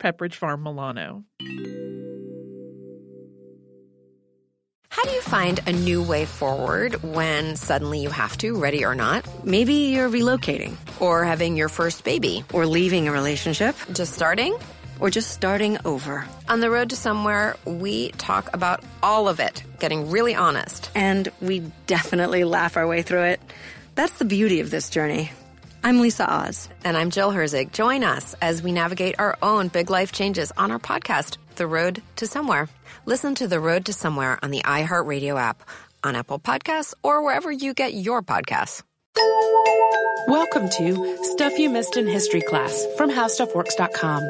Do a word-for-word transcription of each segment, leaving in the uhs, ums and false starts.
Pepperidge Farm Milano. How do you find a new way forward when suddenly you have to, ready or not? Maybe you're relocating, or having your first baby, or leaving a relationship, just starting, or just starting over. On The Road to Somewhere, we talk about all of it, getting really honest. And we definitely laugh our way through it. That's the beauty of this journey. I'm Lisa Oz. And I'm Jill Herzig. Join us as we navigate our own big life changes on our podcast, The Road to Somewhere. Listen to The Road to Somewhere on the iHeartRadio app, on Apple Podcasts, or wherever you get your podcasts. Welcome to Stuff You Missed in History Class from How Stuff Works dot com.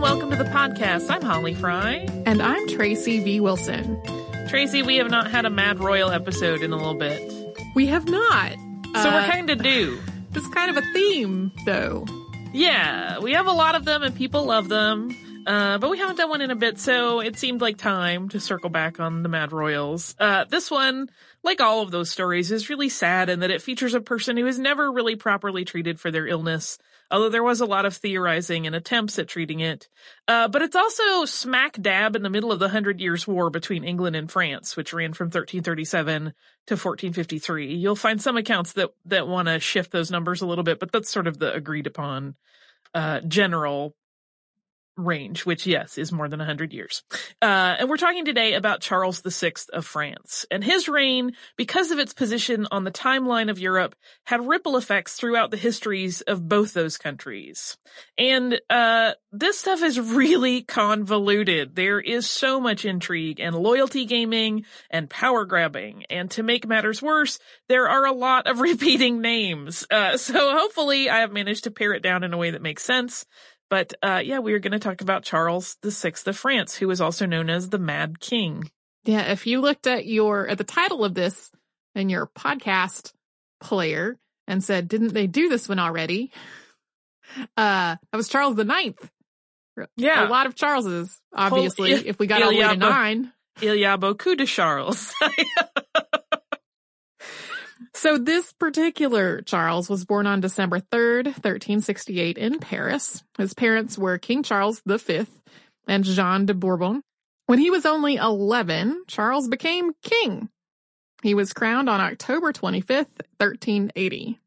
Welcome to the podcast. I'm Holly Fry. And I'm Tracy V. Wilson. Tracy, we have not had a Mad Royal episode in a little bit. We have not. So uh, we're kind of due. It's kind of a theme, though. Yeah, we have a lot of them and people love them. Uh, but we haven't done one in a bit, so it seemed like time to circle back on the Mad Royals. Uh, this one, like all of those stories, is really sad in that it features a person who is never really properly treated for their illness, although there was a lot of theorizing and attempts at treating it. Uh, but it's also smack dab in the middle of the Hundred Years War between England and France, which ran from thirteen thirty-seven to fourteen fifty-three. You'll find some accounts that, that want to shift those numbers a little bit, but that's sort of the agreed upon uh, general range, which, yes, is more than one hundred years. Uh, and we're talking today about Charles the Sixth of France. And his reign, because of its position on the timeline of Europe, had ripple effects throughout the histories of both those countries. And uh this stuff is really convoluted. There is so much intrigue and loyalty gaming and power grabbing. And to make matters worse, there are a lot of repeating names. Uh so hopefully I have managed to pare it down in a way that makes sense. But, uh, yeah, we are going to talk about Charles the Sixth of France, who is also known as the Mad King. Yeah, if you looked at your at the title of this in your podcast player and said, didn't they do this one already? Uh, that was Charles the Ninth. Yeah. A lot of Charleses, obviously, Whole, if we got all the way to nine. Il y a beaucoup de Charles. So this particular Charles was born on December third, thirteen sixty-eight in Paris. His parents were King Charles the Fifth and Jeanne de Bourbon. When he was only eleven, Charles became king. He was crowned on October twenty-fifth, thirteen eighty.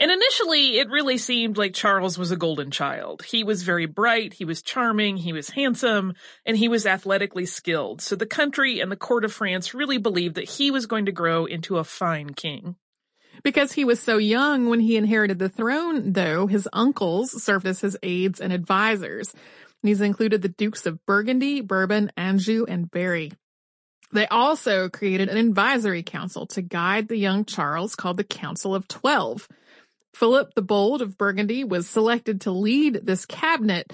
And initially, it really seemed like Charles was a golden child. He was very bright, he was charming, he was handsome, and he was athletically skilled. So the country and the court of France really believed that he was going to grow into a fine king. Because he was so young when he inherited the throne, though, his uncles served as his aides and advisors. These included the Dukes of Burgundy, Bourbon, Anjou, and Berry. They also created an advisory council to guide the young Charles called the Council of Twelve. Philip the Bold of Burgundy was selected to lead this cabinet.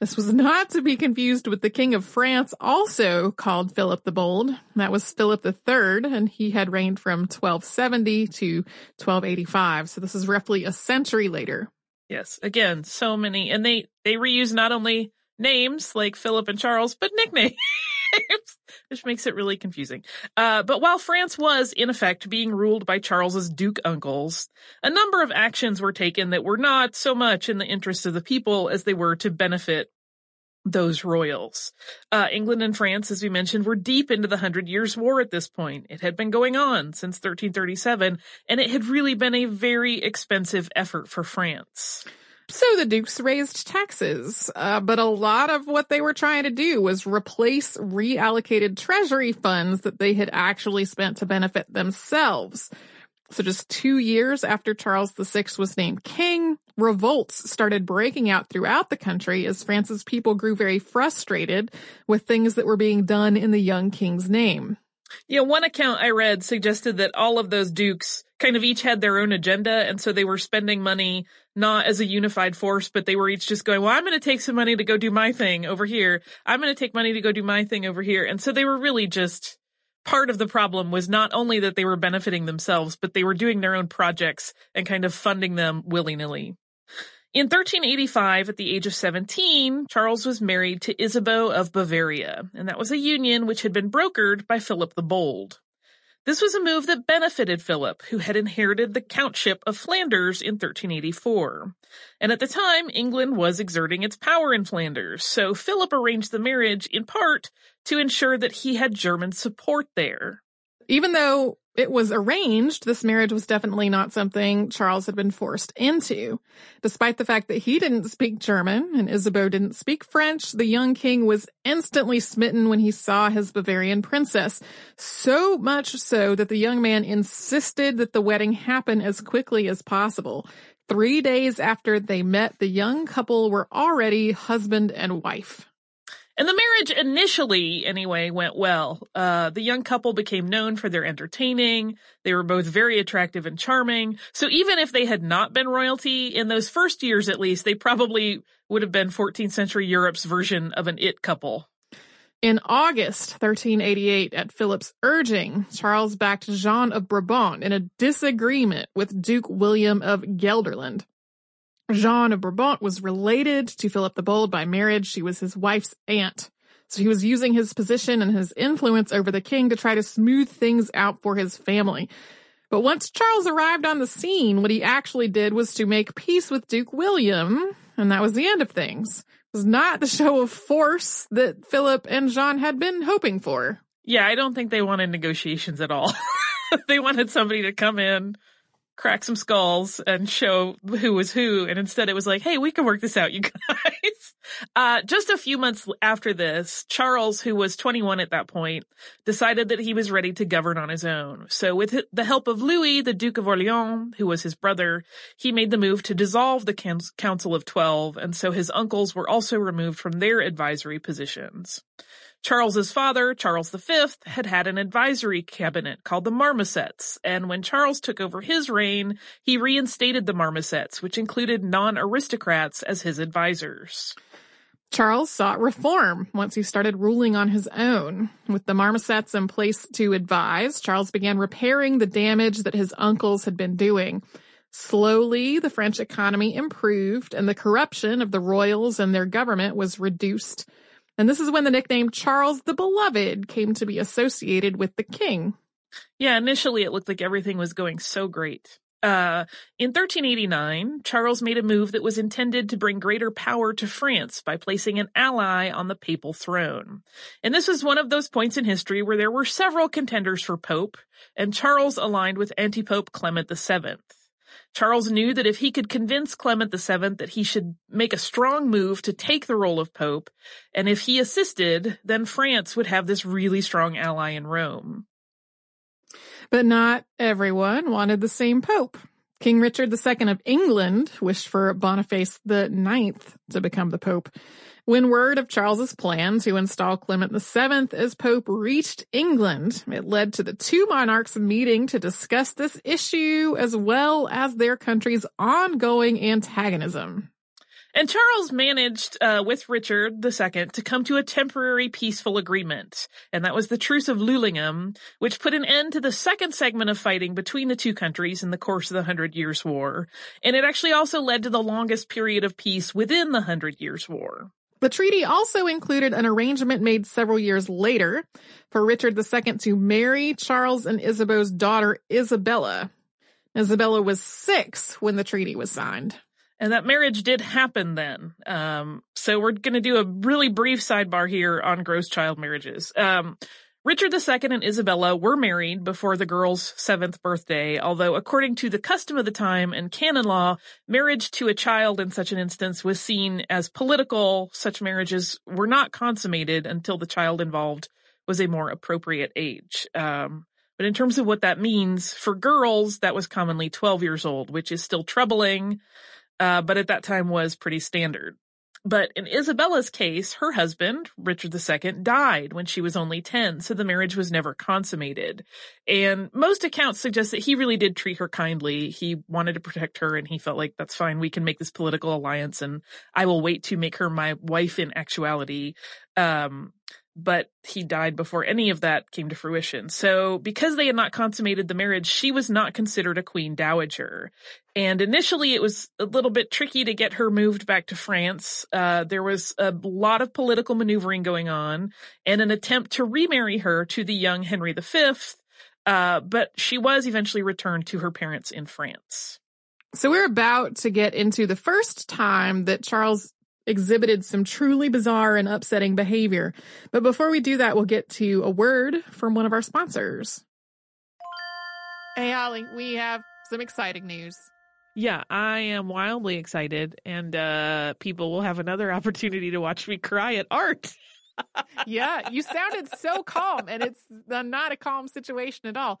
This was not to be confused with the King of France, also called Philip the Bold. That was Philip the Third, and he had reigned from twelve seventy to twelve eighty-five. So this is roughly a century later. Yes, again, so many. And they, they reuse not only names like Philip and Charles, but nicknames. Which makes it really confusing. Uh, but while France was, in effect, being ruled by Charles's Duke uncles, a number of actions were taken that were not so much in the interest of the people as they were to benefit those royals. Uh, England and France, as we mentioned, were deep into the Hundred Years' War at this point. It had been going on since thirteen thirty-seven, and it had really been a very expensive effort for France. So the dukes raised taxes, uh, but a lot of what they were trying to do was replace reallocated treasury funds that they had actually spent to benefit themselves. So just two years after Charles the Sixth was named king, Revolts started breaking out throughout the country as France's people grew very frustrated with things that were being done in the young king's name. Yeah, one account I read suggested that all of those dukes kind of each had their own agenda, and so they were spending money not as a unified force, but they were each just going, well, I'm going to take some money to go do my thing over here. I'm going to take money to go do my thing over here. And so they were really just part of the problem was not only that they were benefiting themselves, but they were doing their own projects and kind of funding them willy-nilly. In thirteen eighty-five, at the age of seventeen, Charles was married to Isabeau of Bavaria, and that was a union which had been brokered by Philip the Bold. This was a move that benefited Philip, who had inherited the Countship of Flanders in thirteen eighty-four. And at the time, England was exerting its power in Flanders, so Philip arranged the marriage in part to ensure that he had German support there. Even though it was arranged, this marriage was definitely not something Charles had been forced into. Despite the fact that he didn't speak German and Isabeau didn't speak French, the young king was instantly smitten when he saw his Bavarian princess, so much so that the young man insisted that the wedding happen as quickly as possible. Three days after they met, the young couple were already husband and wife. And the marriage initially, anyway, went well. Uh, the young couple became known for their entertaining. They were both very attractive and charming. So even if they had not been royalty, in those first years at least, they probably would have been fourteenth century Europe's version of an it couple. In August thirteen eighty-eight, at Philip's urging, Charles backed Jeanne of Brabant in a disagreement with Duke William of Gelderland. Jeanne of Brabant was related to Philip the Bold by marriage. She was his wife's aunt. So he was using his position and his influence over the king to try to smooth things out for his family. But once Charles arrived on the scene, what he actually did was to make peace with Duke William, and that was the end of things. It was not the show of force that Philip and Jeanne had been hoping for. Yeah, I don't think they wanted negotiations at all. They wanted somebody to come in, crack some skulls, and show who was who. And instead it was like, hey, we can work this out, you guys. Uh, just a few months after this, Charles, who was twenty-one at that point, decided that he was ready to govern on his own. So with the help of Louis, the Duke of Orleans, who was his brother, he made the move to dissolve the Council of Twelve. And so his uncles were also removed from their advisory positions. Charles's father, Charles the Fifth, had had an advisory cabinet called the Marmosets, and when Charles took over his reign, he reinstated the Marmosets, which included non-aristocrats as his advisors. Charles sought reform once he started ruling on his own. With the Marmosets in place to advise, Charles began repairing the damage that his uncles had been doing. Slowly, the French economy improved, and the corruption of the royals and their government was reduced. And this is when the nickname Charles the Beloved came to be associated with the king. Yeah, initially it looked like everything was going so great. Uh, in thirteen eighty-nine, Charles made a move that was intended to bring greater power to France by placing an ally on the papal throne. And this was one of those points in history where there were several contenders for pope, and Charles aligned with anti-pope Clement the Seventh. Charles knew that if he could convince Clement the Seventh that he should make a strong move to take the role of pope, and if he assisted, then France would have this really strong ally in Rome. But not everyone wanted the same pope. King Richard the Second of England wished for Boniface the Ninth to become the pope. When word of Charles's plan to install Clement the Seventh as pope reached England, it led to the two monarchs meeting to discuss this issue as well as their country's ongoing antagonism. And Charles managed uh, with Richard the Second to come to a temporary peaceful agreement, and that was the Truce of Lullingham, which put an end to the second segment of fighting between the two countries in the course of the Hundred Years' War, and it actually also led to the longest period of peace within the Hundred Years' War. The treaty also included an arrangement made several years later for Richard the Second to marry Charles and Isabeau's daughter Isabella. Isabella was six when the treaty was signed. And that marriage did happen then. Um, so we're going to do a really brief sidebar here on gross child marriages. Um, Richard the Second and Isabella were married before the girl's seventh birthday, although according to the custom of the time and canon law, marriage to a child in such an instance was seen as political. Such marriages were not consummated until the child involved was a more appropriate age. Um, but in terms of what that means, for girls, that was commonly twelve years old, which is still troubling. uh, but at that time was pretty standard. But in Isabella's case, her husband, Richard the Second, died when she was only ten, so the marriage was never consummated. And most accounts suggest that he really did treat her kindly. He wanted to protect her, and he felt like, that's fine, we can make this political alliance, and I will wait to make her my wife in actuality. Um, but he died before any of that came to fruition. So because they had not consummated the marriage, she was not considered a queen dowager. And initially, it was a little bit tricky to get her moved back to France. Uh, there was a lot of political maneuvering going on and an attempt to remarry her to the young Henry the Fifth, uh, but she was eventually returned to her parents in France. So we're about to get into the first time that Charles exhibited some truly bizarre and upsetting behavior. But before we do that, we'll get to a word from one of our sponsors. Hey, Holly, we have some exciting news. Yeah, I am wildly excited, and uh, people will have another opportunity to watch me cry at art. Yeah, you sounded so calm, and it's not a calm situation at all.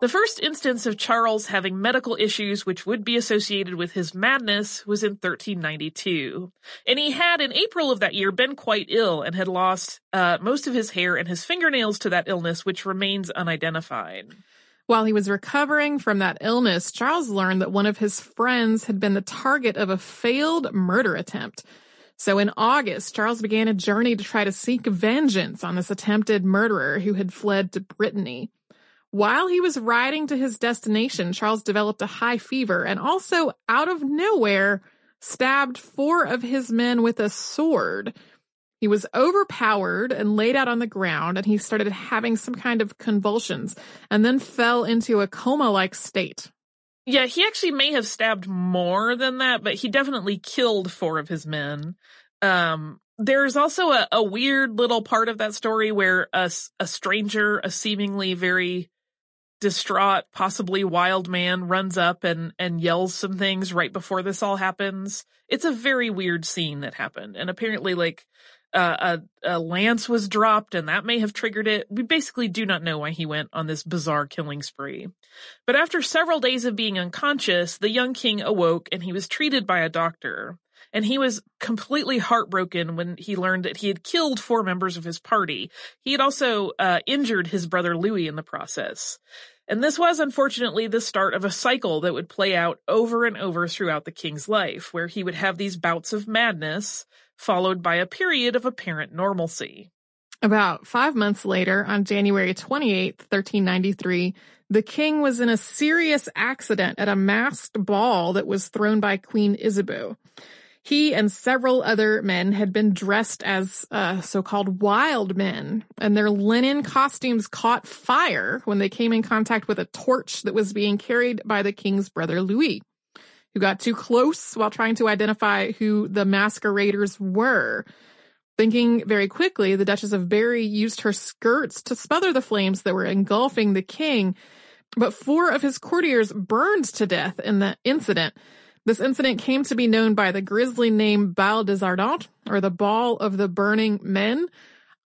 The first instance of Charles having medical issues which would be associated with his madness was in thirteen ninety-two, and he had in April of that year been quite ill and had lost uh, most of his hair and his fingernails to that illness, which remains unidentified. While he was recovering from that illness, Charles learned that one of his friends had been the target of a failed murder attempt. So in August, Charles began a journey to try to seek vengeance on this attempted murderer who had fled to Brittany. While he was riding to his destination, Charles developed a high fever and also, out of nowhere, stabbed four of his men with a sword. He was overpowered and laid out on the ground, and he started having some kind of convulsions and then fell into a coma-like state. Yeah, he actually may have stabbed more than that, but he definitely killed four of his men. Um... There's also a, a weird little part of that story where a, a stranger, a seemingly very distraught, possibly wild man, runs up and, and yells some things right before this all happens. It's a very weird scene that happened. And apparently, like, uh, a, a lance was dropped, and that may have triggered it. We basically do not know why he went on this bizarre killing spree. But after several days of being unconscious, the young king awoke, and he was treated by a doctor. And he was completely heartbroken when he learned that he had killed four members of his party. He had also uh, injured his brother Louis in the process. And this was, unfortunately, the start of a cycle that would play out over and over throughout the king's life, where he would have these bouts of madness followed by a period of apparent normalcy. About five months later, on January twenty-eighth, thirteen ninety-three, the king was in a serious accident at a masked ball that was thrown by Queen Isabeau. He and several other men had been dressed as uh, so-called wild men, and their linen costumes caught fire when they came in contact with a torch that was being carried by the king's brother Louis, who got too close while trying to identify who the masqueraders were. Thinking very quickly, the Duchess of Berry used her skirts to smother the flames that were engulfing the king, but four of his courtiers burned to death in the incident. This incident came to be known by the grisly name Bal des Ardents, or the Ball of the Burning Men.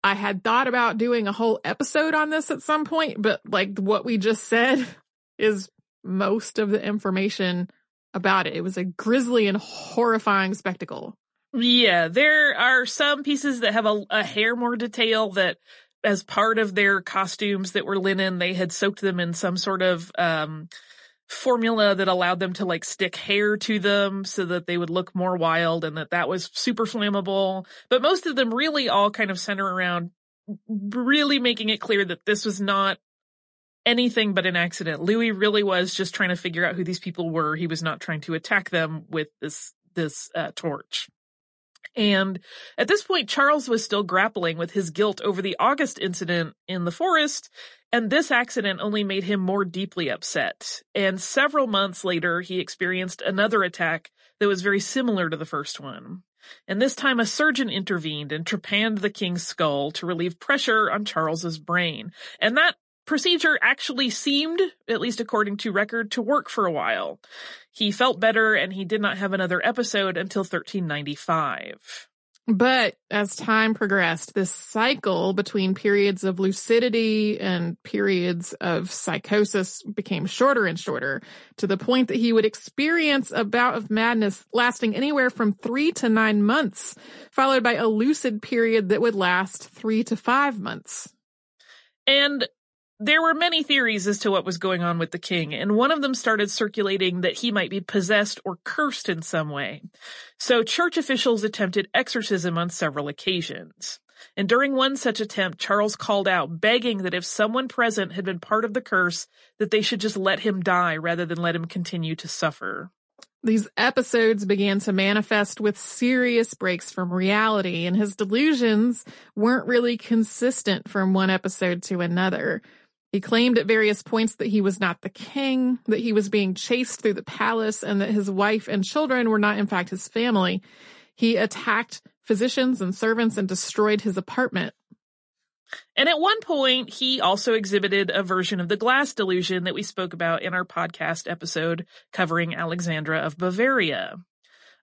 I had thought about doing a whole episode on this at some point, but like what we just said is most of the information about it. It was a grisly and horrifying spectacle. Yeah, there are some pieces that have a, a hair more detail that as part of their costumes that were linen, they had soaked them in some sort of um, formula that allowed them to like stick hair to them so that they would look more wild, and that that was super flammable. But most of them really all kind of center around really making it clear that this was not anything but an accident. Louis really was just trying to figure out who these people were. He was not trying to attack them with this, this uh, torch. And at this point, Charles was still grappling with his guilt over the August incident in the forest, and this accident only made him more deeply upset. And several months later, he experienced another attack that was very similar to the first one. And this time, a surgeon intervened and trepanned the king's skull to relieve pressure on Charles's brain. And that procedure actually seemed, at least according to record, to work for a while. He felt better, and he did not have another episode until thirteen ninety-five. But as time progressed, this cycle between periods of lucidity and periods of psychosis became shorter and shorter, to the point that he would experience a bout of madness lasting anywhere from three to nine months, followed by a lucid period that would last three to five months. And there were many theories as to what was going on with the king, and one of them started circulating that he might be possessed or cursed in some way. So church officials attempted exorcism on several occasions. And during one such attempt, Charles called out, begging that if someone present had been part of the curse, that they should just let him die rather than let him continue to suffer. These episodes began to manifest with serious breaks from reality, and his delusions weren't really consistent from one episode to another. He claimed at various points that he was not the king, that he was being chased through the palace, and that his wife and children were not, in fact, his family. He attacked physicians and servants and destroyed his apartment. And at one point, he also exhibited a version of the glass delusion that we spoke about in our podcast episode covering Alexandra of Bavaria.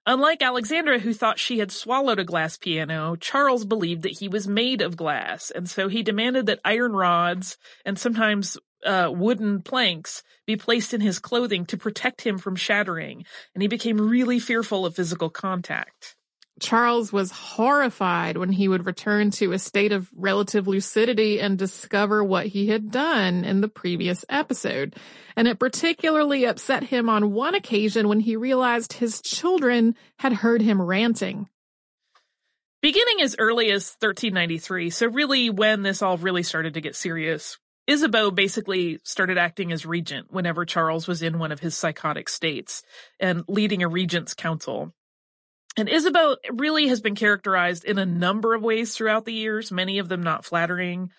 Unlike Alexandra, who thought she had swallowed a glass piano, Charles believed that he was made of glass, and so he demanded that iron rods and sometimes uh, wooden planks be placed in his clothing to protect him from shattering, and he became really fearful of physical contact. Charles was horrified when he would return to a state of relative lucidity and discover what he had done in the previous episode. And it particularly upset him on one occasion when he realized his children had heard him ranting. Beginning as early as thirteen ninety-three, so really when this all really started to get serious, Isabeau basically started acting as regent whenever Charles was in one of his psychotic states and leading a regent's council. And Isabeau really has been characterized in a number of ways throughout the years, many of them not flattering.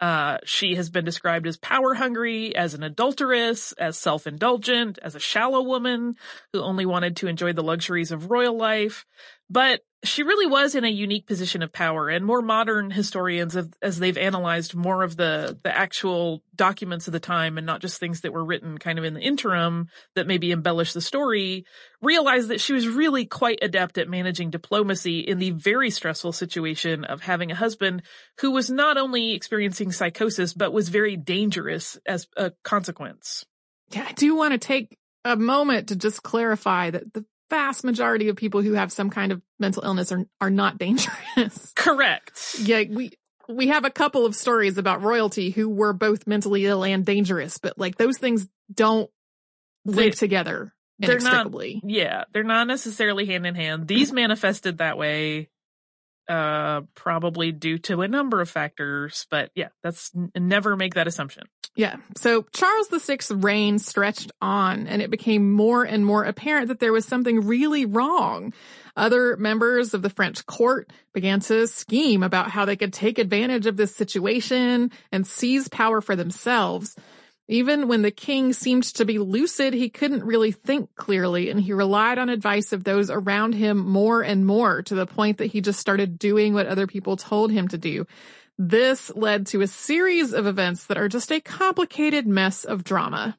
Uh, she has been described as power-hungry, as an adulteress, as self-indulgent, as a shallow woman who only wanted to enjoy the luxuries of royal life. But she really was in a unique position of power, and more modern historians, have, as they've analyzed more of the, the actual documents of the time and not just things that were written kind of in the interim that maybe embellish the story, realize that she was really quite adept at managing diplomacy in the very stressful situation of having a husband who was not only experiencing psychosis, but was very dangerous as a consequence. Yeah, I do want to take a moment to just clarify that the vast majority of people who have some kind of mental illness are are not dangerous. Correct. Yeah, we we have a couple of stories about royalty who were both mentally ill and dangerous, but like those things don't link together inextricably. They're not, yeah, they're not necessarily hand in hand. These manifested that way uh, probably due to a number of factors. But yeah, that's n- never make that assumption. Yeah. So Charles the Sixth's reign stretched on, and it became more and more apparent that there was something really wrong. Other members of the French court began to scheme about how they could take advantage of this situation and seize power for themselves. Even when the king seemed to be lucid, he couldn't really think clearly, and he relied on advice of those around him more and more, to the point that he just started doing what other people told him to do. This led to a series of events that are just a complicated mess of drama.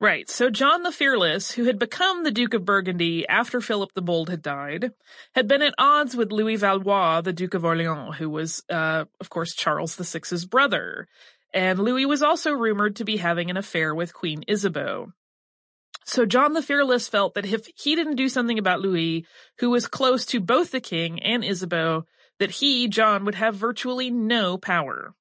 Right. So John the Fearless, who had become the Duke of Burgundy after Philip the Bold had died, had been at odds with Louis Valois, the Duke of Orleans, who was, uh, of course, Charles the Sixth's brother. And Louis was also rumored to be having an affair with Queen Isabeau. So John the Fearless felt that if he didn't do something about Louis, who was close to both the king and Isabeau, that he, John, would have virtually no power.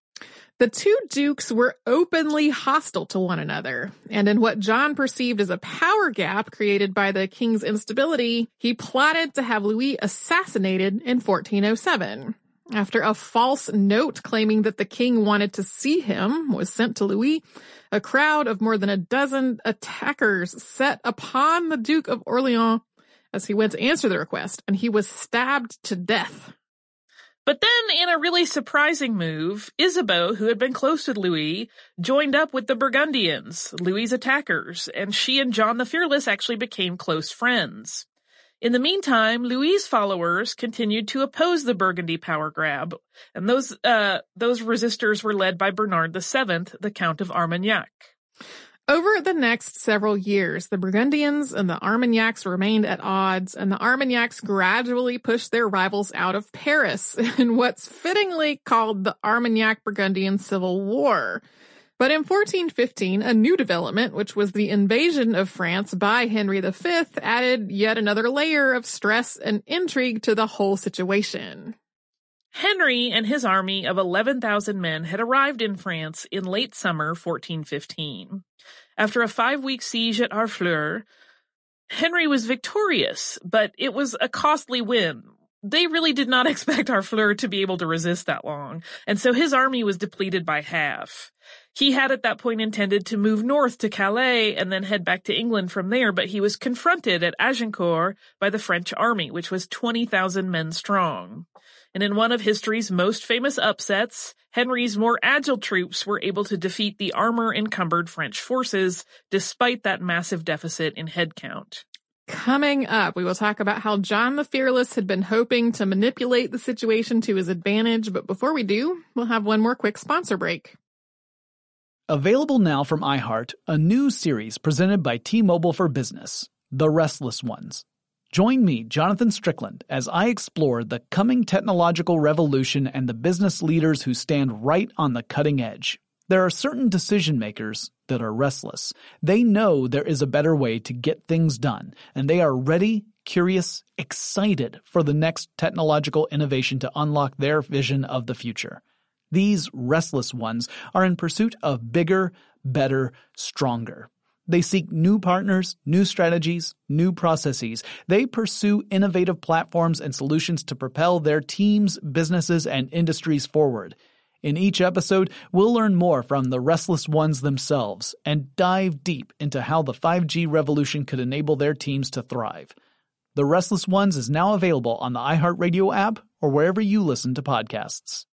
The two dukes were openly hostile to one another, and in what John perceived as a power gap created by the king's instability, he plotted to have Louis assassinated in fourteen oh seven. After a false note claiming that the king wanted to see him was sent to Louis, a crowd of more than a dozen attackers set upon the Duke of Orleans as he went to answer the request, and he was stabbed to death. But then, in a really surprising move, Isabeau, who had been close with Louis, joined up with the Burgundians, Louis's attackers, and she and John the Fearless actually became close friends. In the meantime, Louis's followers continued to oppose the Burgundy power grab, and those uh, those resistors were led by Bernard the Seventh, the Count of Armagnac. Over the next several years, the Burgundians and the Armagnacs remained at odds, and the Armagnacs gradually pushed their rivals out of Paris in what's fittingly called the Armagnac-Burgundian Civil War. But in fourteen fifteen, a new development, which was the invasion of France by Henry the Fifth, added yet another layer of stress and intrigue to the whole situation. Henry and his army of eleven thousand men had arrived in France in late summer fourteen fifteen. After a five-week siege at Harfleur, Henry was victorious, but it was a costly win. They really did not expect Harfleur to be able to resist that long, and so his army was depleted by half. He had at that point intended to move north to Calais and then head back to England from there, but he was confronted at Agincourt by the French army, which was twenty thousand men strong. And in one of history's most famous upsets, Henry's more agile troops were able to defeat the armor-encumbered French forces, despite that massive deficit in headcount. Coming up, we will talk about how John the Fearless had been hoping to manipulate the situation to his advantage, but before we do, we'll have one more quick sponsor break. Available now from iHeart, a new series presented by T-Mobile for Business, The Restless Ones. Join me, Jonathan Strickland, as I explore the coming technological revolution and the business leaders who stand right on the cutting edge. There are certain decision makers that are restless. They know there is a better way to get things done, and they are ready, curious, excited for the next technological innovation to unlock their vision of the future. These restless ones are in pursuit of bigger, better, stronger. They seek new partners, new strategies, new processes. They pursue innovative platforms and solutions to propel their teams, businesses, and industries forward. In each episode, we'll learn more from the restless ones themselves and dive deep into how the five G revolution could enable their teams to thrive. The Restless Ones is now available on the iHeartRadio app or wherever you listen to podcasts.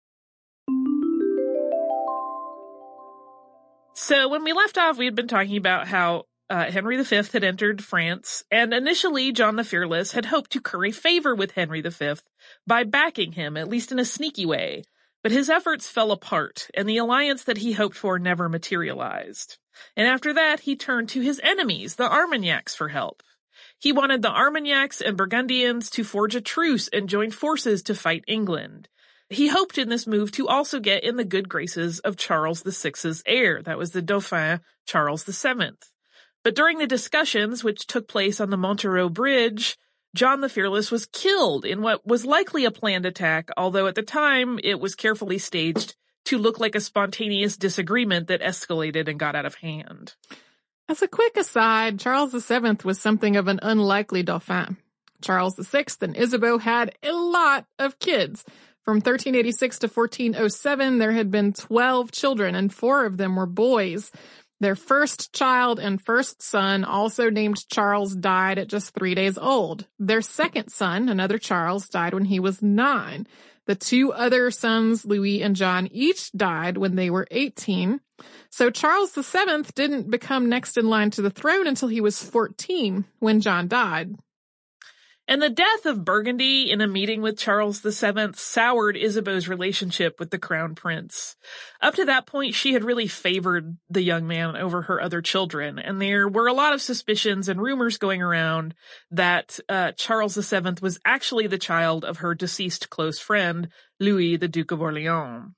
So when we left off, we had been talking about how uh, Henry the Fifth had entered France, and initially John the Fearless had hoped to curry favor with Henry the Fifth by backing him, at least in a sneaky way. But his efforts fell apart, and the alliance that he hoped for never materialized. And after that, he turned to his enemies, the Armagnacs, for help. He wanted the Armagnacs and Burgundians to forge a truce and join forces to fight England. He hoped in this move to also get in the good graces of Charles the Sixth's heir. That was the Dauphin, Charles the Seventh. But during the discussions, which took place on the Montereau Bridge, John the Fearless was killed in what was likely a planned attack, although at the time it was carefully staged to look like a spontaneous disagreement that escalated and got out of hand. As a quick aside, Charles the Seventh was something of an unlikely Dauphin. Charles the Sixth and Isabeau had a lot of kids. From thirteen eighty-six to fourteen oh seven, there had been twelve children, and four of them were boys. Their first child and first son, also named Charles, died at just three days old. Their second son, another Charles, died when he was nine. The two other sons, Louis and John, each died when they were eighteen. So Charles the Seventh didn't become next in line to the throne until he was fourteen, when John died. And the death of Burgundy in a meeting with Charles the Seventh soured Isabeau's relationship with the crown prince. Up to that point, she had really favored the young man over her other children, and there were a lot of suspicions and rumors going around that uh, Charles the Seventh was actually the child of her deceased close friend, Louis, the Duke of Orleans.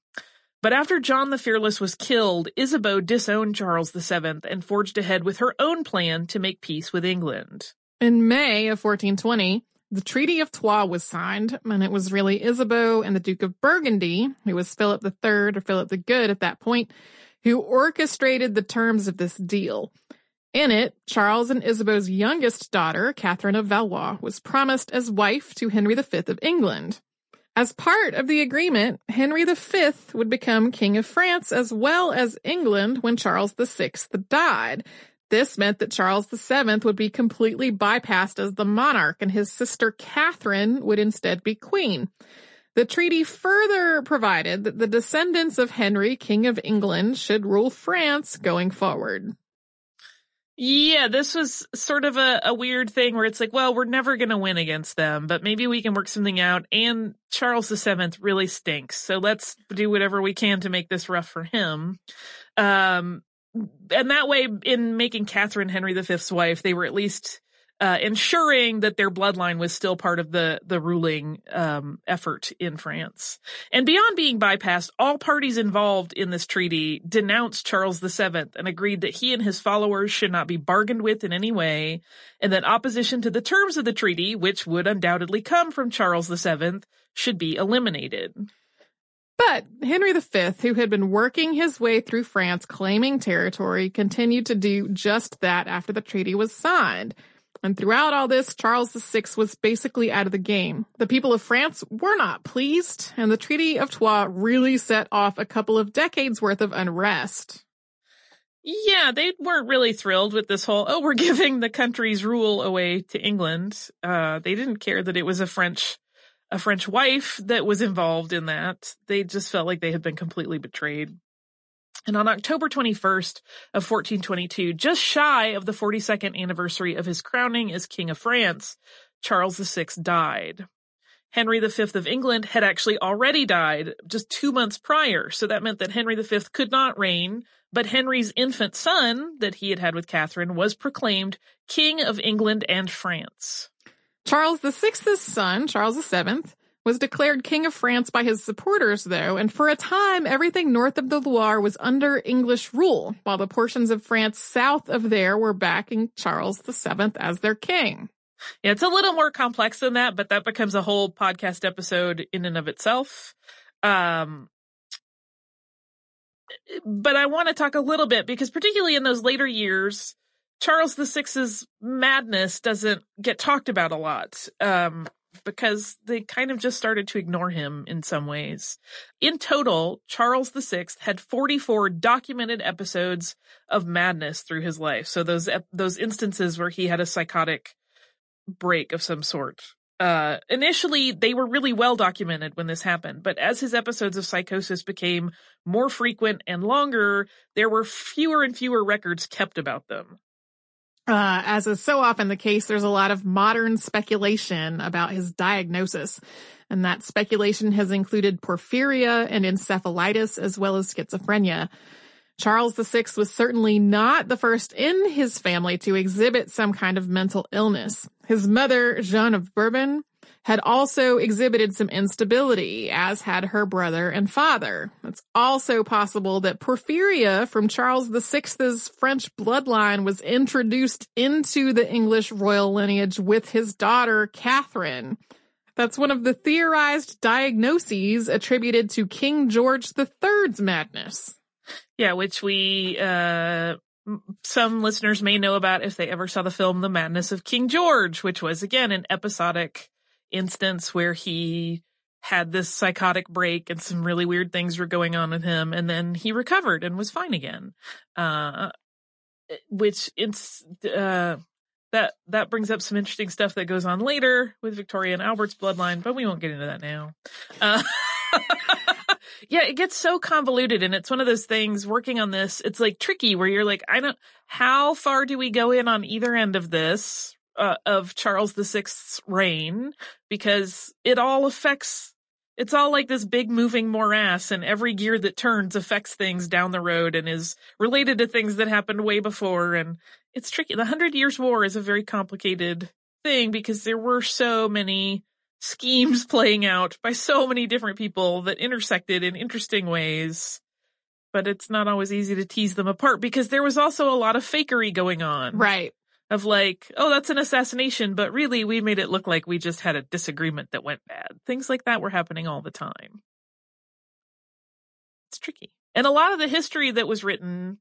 But after John the Fearless was killed, Isabeau disowned Charles the Seventh and forged ahead with her own plan to make peace with England. In May of fourteen twenty, the Treaty of Troyes was signed, and it was really Isabeau and the Duke of Burgundy, who was Philip the Third or Philip the Good at that point, who orchestrated the terms of this deal. In it, Charles and Isabeau's youngest daughter, Catherine of Valois, was promised as wife to Henry the Fifth of England. As part of the agreement, Henry the Fifth would become King of France as well as England when Charles the Sixth died. This meant that Charles the Seventh would be completely bypassed as the monarch, and his sister Catherine would instead be queen. The treaty further provided that the descendants of Henry, King of England, should rule France going forward. Yeah, this was sort of a, a weird thing where it's like, well, we're never going to win against them, but maybe we can work something out. And Charles the Seventh really stinks, so let's do whatever we can to make this rough for him. Um, and that way, in making Catherine Henry the Fifth's wife, they were at least uh, ensuring that their bloodline was still part of the, the ruling um, effort in France. And beyond being bypassed, all parties involved in this treaty denounced Charles the Seventh and agreed that he and his followers should not be bargained with in any way, and that opposition to the terms of the treaty, which would undoubtedly come from Charles the Seventh, should be eliminated. But Henry the Fifth, who had been working his way through France claiming territory, continued to do just that after the treaty was signed. And throughout all this, Charles the Sixth was basically out of the game. The people of France were not pleased, and the Treaty of Troyes really set off a couple of decades' worth of unrest. Yeah, they weren't really thrilled with this whole, oh, we're giving the country's rule away to England. Uh, they didn't care that it was a French a French wife that was involved in that. They just felt like they had been completely betrayed. And on October twenty-first of fourteen twenty-two, just shy of the forty-second anniversary of his crowning as King of France, Charles the Sixth died. Henry the Fifth of England had actually already died just two months prior, so that meant that Henry the Fifth could not reign, but Henry's infant son that he had had with Catherine was proclaimed King of England and France. Charles the Sixth's son, Charles the Seventh, was declared King of France by his supporters, though, and for a time, everything north of the Loire was under English rule, while the portions of France south of there were backing Charles the Seventh as their king. Yeah, it's a little more complex than that, but that becomes a whole podcast episode in and of itself. Um... But I want to talk a little bit, because particularly in those later years, Charles the Sixth's madness doesn't get talked about a lot um, because they kind of just started to ignore him in some ways. In total, Charles the Sixth had forty-four documented episodes of madness through his life. So those those instances where he had a psychotic break of some sort. Uh, initially, they were really well documented when this happened, but as his episodes of psychosis became more frequent and longer, there were fewer and fewer records kept about them. Uh, as is so often the case, there's a lot of modern speculation about his diagnosis, and that speculation has included porphyria and encephalitis, as well as schizophrenia. Charles the Sixth was certainly not the first in his family to exhibit some kind of mental illness. His mother, Jeanne of Bourbon, had also exhibited some instability, as had her brother and father. It's also possible that porphyria from Charles the Sixth's French bloodline was introduced into the English royal lineage with his daughter, Catherine. That's one of the theorized diagnoses attributed to King George the Third's madness. Yeah, which we uh, some listeners may know about if they ever saw the film The Madness of King George, which was, again, an episodic instance where he had this psychotic break and some really weird things were going on with him. And then he recovered and was fine again, uh, which it's uh, that that brings up some interesting stuff that goes on later with Victoria and Albert's bloodline. But we won't get into that now. Uh, yeah, it gets so convoluted. And it's one of those things working on this. It's like tricky where you're like, I don't how far do we go in on either end of this? Uh, of Charles the sixth's reign, because it all affects, it's all like this big moving morass, and every gear that turns affects things down the road and is related to things that happened way before. And it's tricky. The Hundred Years War is a very complicated thing because there were so many schemes playing out by so many different people that intersected in interesting ways. But it's not always easy to tease them apart because there was also a lot of fakery going on. Right. Of like, oh, that's an assassination, but really we made it look like we just had a disagreement that went bad. Things like that were happening all the time. It's tricky. And a lot of the history that was written,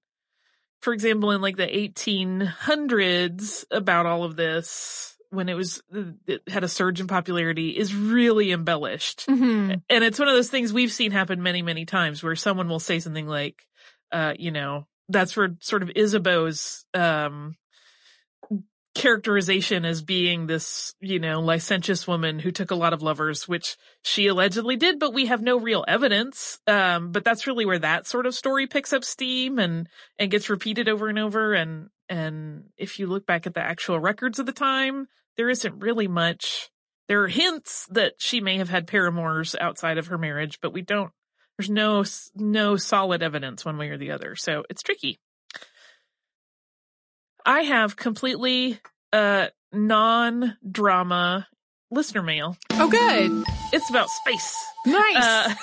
for example, in like the eighteen hundreds about all of this, when it was, it had a surge in popularity, is really embellished. Mm-hmm. And it's one of those things we've seen happen many, many times where someone will say something like, uh, you know, that's where sort of Isabeau's, um, characterization as being this, you know, licentious woman who took a lot of lovers, which she allegedly did, but we have no real evidence. Um, but that's really where that sort of story picks up steam and, and gets repeated over and over. And, and if you look back at the actual records of the time, there isn't really much. There are hints that she may have had paramours outside of her marriage, but we don't, there's no, no solid evidence one way or the other. So it's tricky. I have completely uh, non-drama listener mail. Oh, good. It's about space. Nice. Uh,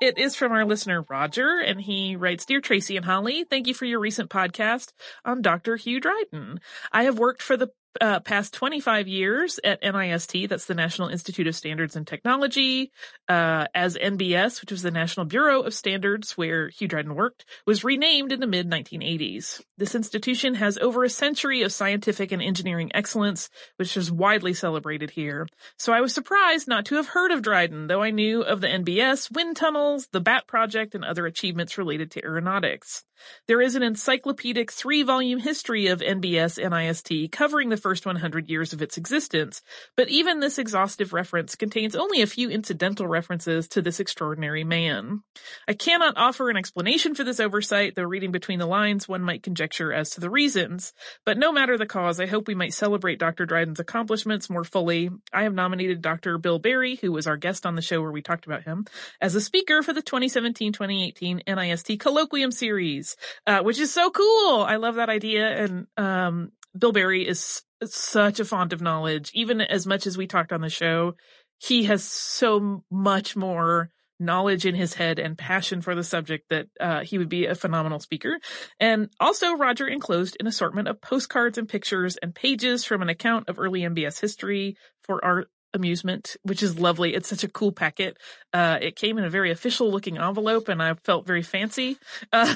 it is from our listener, Roger, and he writes, Dear Tracy and Holly, thank you for your recent podcast on Doctor Hugh Dryden. I have worked for the uh, past twenty-five years at N I S T, that's the National Institute of Standards and Technology, uh, as N B S, which was the National Bureau of Standards where Hugh Dryden worked, was renamed in the mid nineteen eighties. This institution has over a century of scientific and engineering excellence, which is widely celebrated here. So I was surprised not to have heard of Dryden, though I knew of the N B S, wind tunnels, the BAT project, and other achievements related to aeronautics. There is an encyclopedic three-volume history of N B S N I S T covering the first one hundred years of its existence, but even this exhaustive reference contains only a few incidental references to this extraordinary man. I cannot offer an explanation for this oversight, though reading between the lines one might conjecture as to the reasons. But no matter the cause, I hope we might celebrate Doctor Dryden's accomplishments more fully. I have nominated Doctor Bill Berry, who was our guest on the show where we talked about him, as a speaker for the twenty seventeen twenty eighteen N I S T Colloquium Series. Uh, which is so cool. I love that idea. And um, Bill Berry is such a font of knowledge. Even as much as we talked on the show, he has so much more knowledge in his head and passion for the subject that uh, he would be a phenomenal speaker. And also Roger enclosed an assortment of postcards and pictures and pages from an account of early M B S history for our amusement, which is lovely. It's such a cool packet. Uh, it came in a very official looking envelope and I felt very fancy. Uh,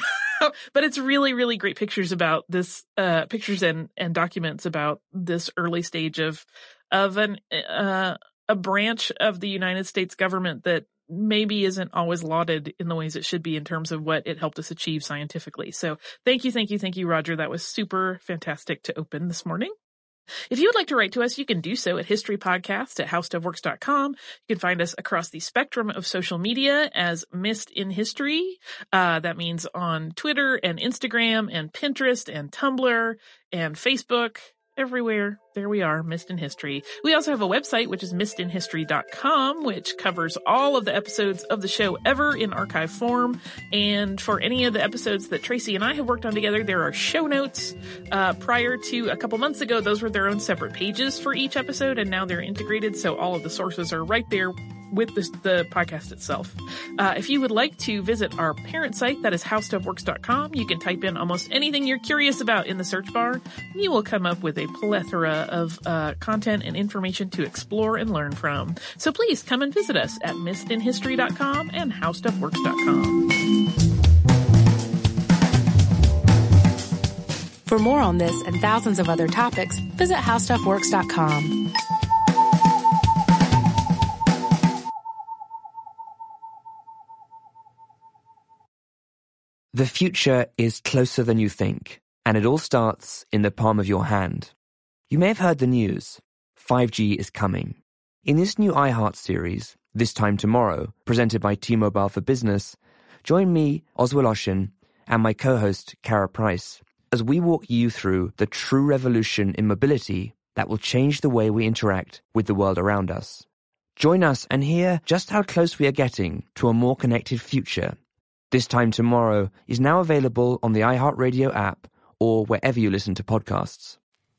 but it's really, really great pictures about this, uh, pictures and, and documents about this early stage of, of an, uh, a branch of the United States government that maybe isn't always lauded in the ways it should be in terms of what it helped us achieve scientifically. So thank you. Thank you. Thank you, Roger. That was super fantastic to open this morning. If you would like to write to us, you can do so at history podcast at how stuff works dot com. You can find us across the spectrum of social media as Missed in History. Uh, that means on Twitter and Instagram and Pinterest and Tumblr and Facebook. Everywhere. There we are, Missed in History. We also have a website, which is missed in history dot com, which covers all of the episodes of the show ever in archive form. And for any of the episodes that Tracy and I have worked on together, there are show notes. Uh, prior to a couple months ago, those were their own separate pages for each episode, and now they're integrated, so all of the sources are right there with the, the podcast itself. Uh, if you would like to visit our parent site, that is how stuff works dot com, you can type in almost anything you're curious about in the search bar, and you will come up with a plethora of uh, content and information to explore and learn from. So please come and visit us at missed in history dot com and how stuff works dot com. For more on this and thousands of other topics, visit how stuff works dot com. The future is closer than you think, and it all starts in the palm of your hand. You may have heard the news. five G is coming. In this new iHeart series, This Time Tomorrow, presented by T-Mobile for Business, join me, Oswald Oshin, and my co-host, Kara Price, as we walk you through the true revolution in mobility that will change the way we interact with the world around us. Join us and hear just how close we are getting to a more connected future. This Time Tomorrow is now available on the iHeartRadio app or wherever you listen to podcasts.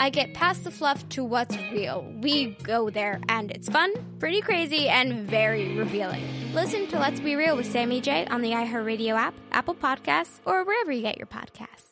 I get past the fluff to what's real. We go there, and it's fun, pretty crazy, and very revealing. Listen to Let's Be Real with Sammy J on the iHeartRadio app, Apple Podcasts, or wherever you get your podcasts.